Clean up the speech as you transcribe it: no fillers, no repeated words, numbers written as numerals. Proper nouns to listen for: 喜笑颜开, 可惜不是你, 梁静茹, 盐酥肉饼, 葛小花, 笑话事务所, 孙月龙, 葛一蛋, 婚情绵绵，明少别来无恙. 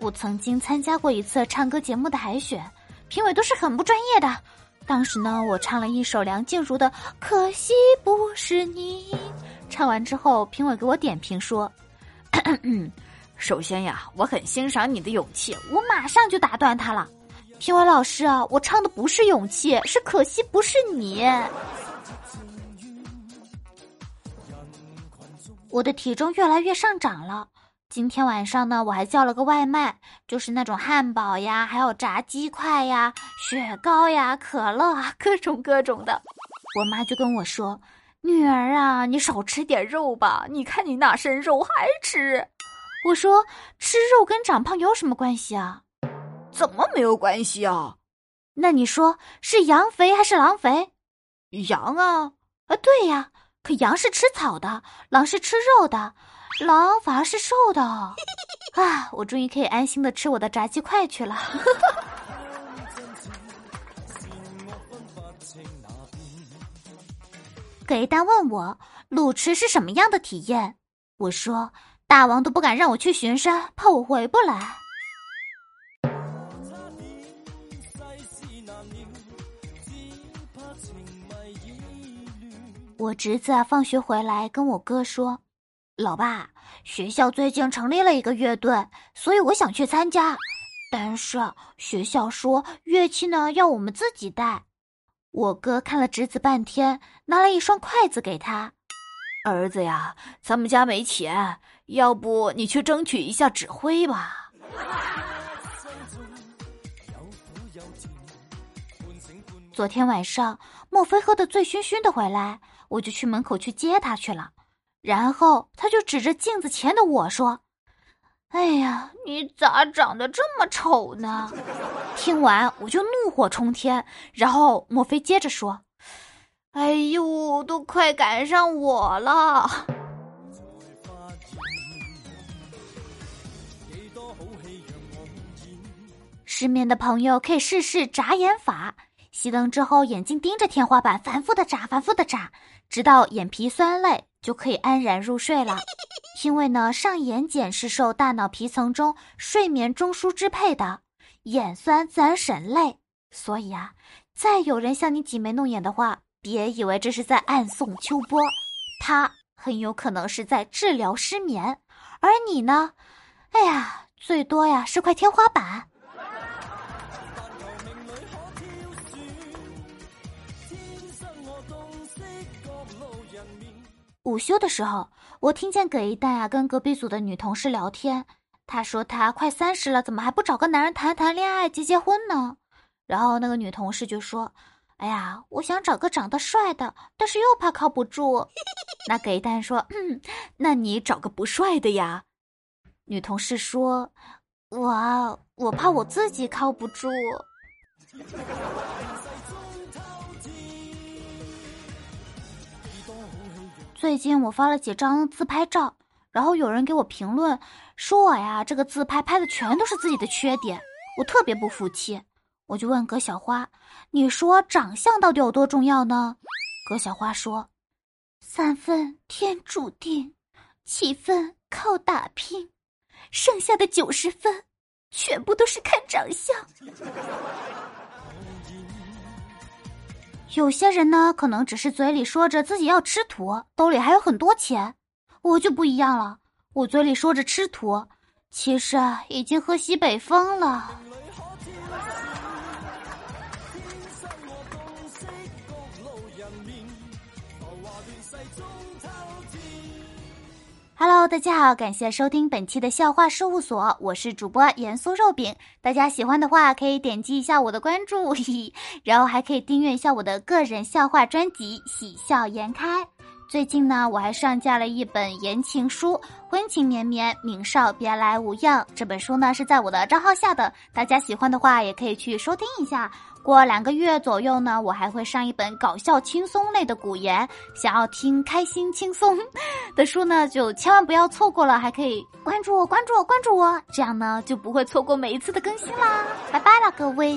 我曾经参加过一次唱歌节目的海选，评委都是很不专业的。当时呢，我唱了一首梁静茹的《可惜不是你》，唱完之后，评委给我点评说：“首先呀，我很欣赏你的勇气。”我马上就打断他了：“评委老师啊，我唱的不是勇气，是可惜不是你。”我的体重越来越上涨了。今天晚上呢，我还叫了个外卖，就是那种汉堡呀，还有炸鸡块呀，雪糕呀，可乐啊，各种的。我妈就跟我说：“女儿啊，你少吃点肉吧，你看你那身肉还吃。”我说：“吃肉跟长胖有什么关系啊？”“怎么没有关系啊？”“那你说是羊肥还是狼肥？”“羊啊。”“啊，对呀，可羊是吃草的，狼是吃肉的。”“狼反而是瘦的啊！”我终于可以安心的吃我的炸鸡块去了。给蛋问我路痴是什么样的体验，我说大王都不敢让我去巡山，怕我回不来。我侄子放学回来跟我哥说：“老爸，学校最近成立了一个乐队，所以我想去参加，但是学校说乐器呢要我们自己带。”我哥看了侄子半天，拿了一双筷子给他：“儿子呀，咱们家没钱，要不你去争取一下指挥吧。”昨天晚上，莫非喝得醉醺醺的回来，我就去门口去接他去了。然后他就指着镜子前的我说：“哎呀，你咋长得这么丑呢？”听完我就怒火冲天，然后莫非接着说：“哎呦，都快赶上我了。”失眠的朋友可以试试眨眼法，熄灯之后眼睛盯着天花板反复的眨，直到眼皮酸累，就可以安然入睡了。因为呢，上眼睑是受大脑皮层中睡眠中枢支配的，眼酸自然审泪，所以啊，再有人向你挤眉弄眼的话，别以为这是在暗送秋波，他很有可能是在治疗失眠，而你呢，哎呀，最多呀是块天花板。午休的时候，我听见葛一蛋啊跟隔壁组的女同事聊天，她说她快30了，怎么还不找个男人谈恋爱结婚呢？然后那个女同事就说：“哎呀，我想找个长得帅的，但是又怕靠不住。”那葛一蛋说：“那你找个不帅的呀。”女同事说：“我怕我自己靠不住。”最近我发了几张自拍照，然后有人给我评论说我呀，这个自拍拍的全都是自己的缺点，我特别不服气。我就问葛小花：“你说长相到底有多重要呢？”葛小花说：“3分天注定，7分靠打拼，剩下的90分全部都是看长相。”有些人呢，可能只是嘴里说着自己要吃土，兜里还有很多钱。我就不一样了，我嘴里说着吃土，其实已经喝西北风了。Hello， 大家好，感谢收听本期的笑话事务所，我是主播盐酥肉饼。大家喜欢的话，可以点击一下我的关注，然后还可以订阅一下我的个人笑话专辑《喜笑颜开》。最近呢，我还上架了一本言情书《婚情绵绵，明少别来无恙》。这本书呢是在我的账号下的，大家喜欢的话也可以去收听一下。过2个月左右呢，我还会上一本搞笑轻松类的古言，想要听开心轻松的书呢，就千万不要错过了，还可以关注我，这样呢就不会错过每一次的更新啦。拜拜了各位。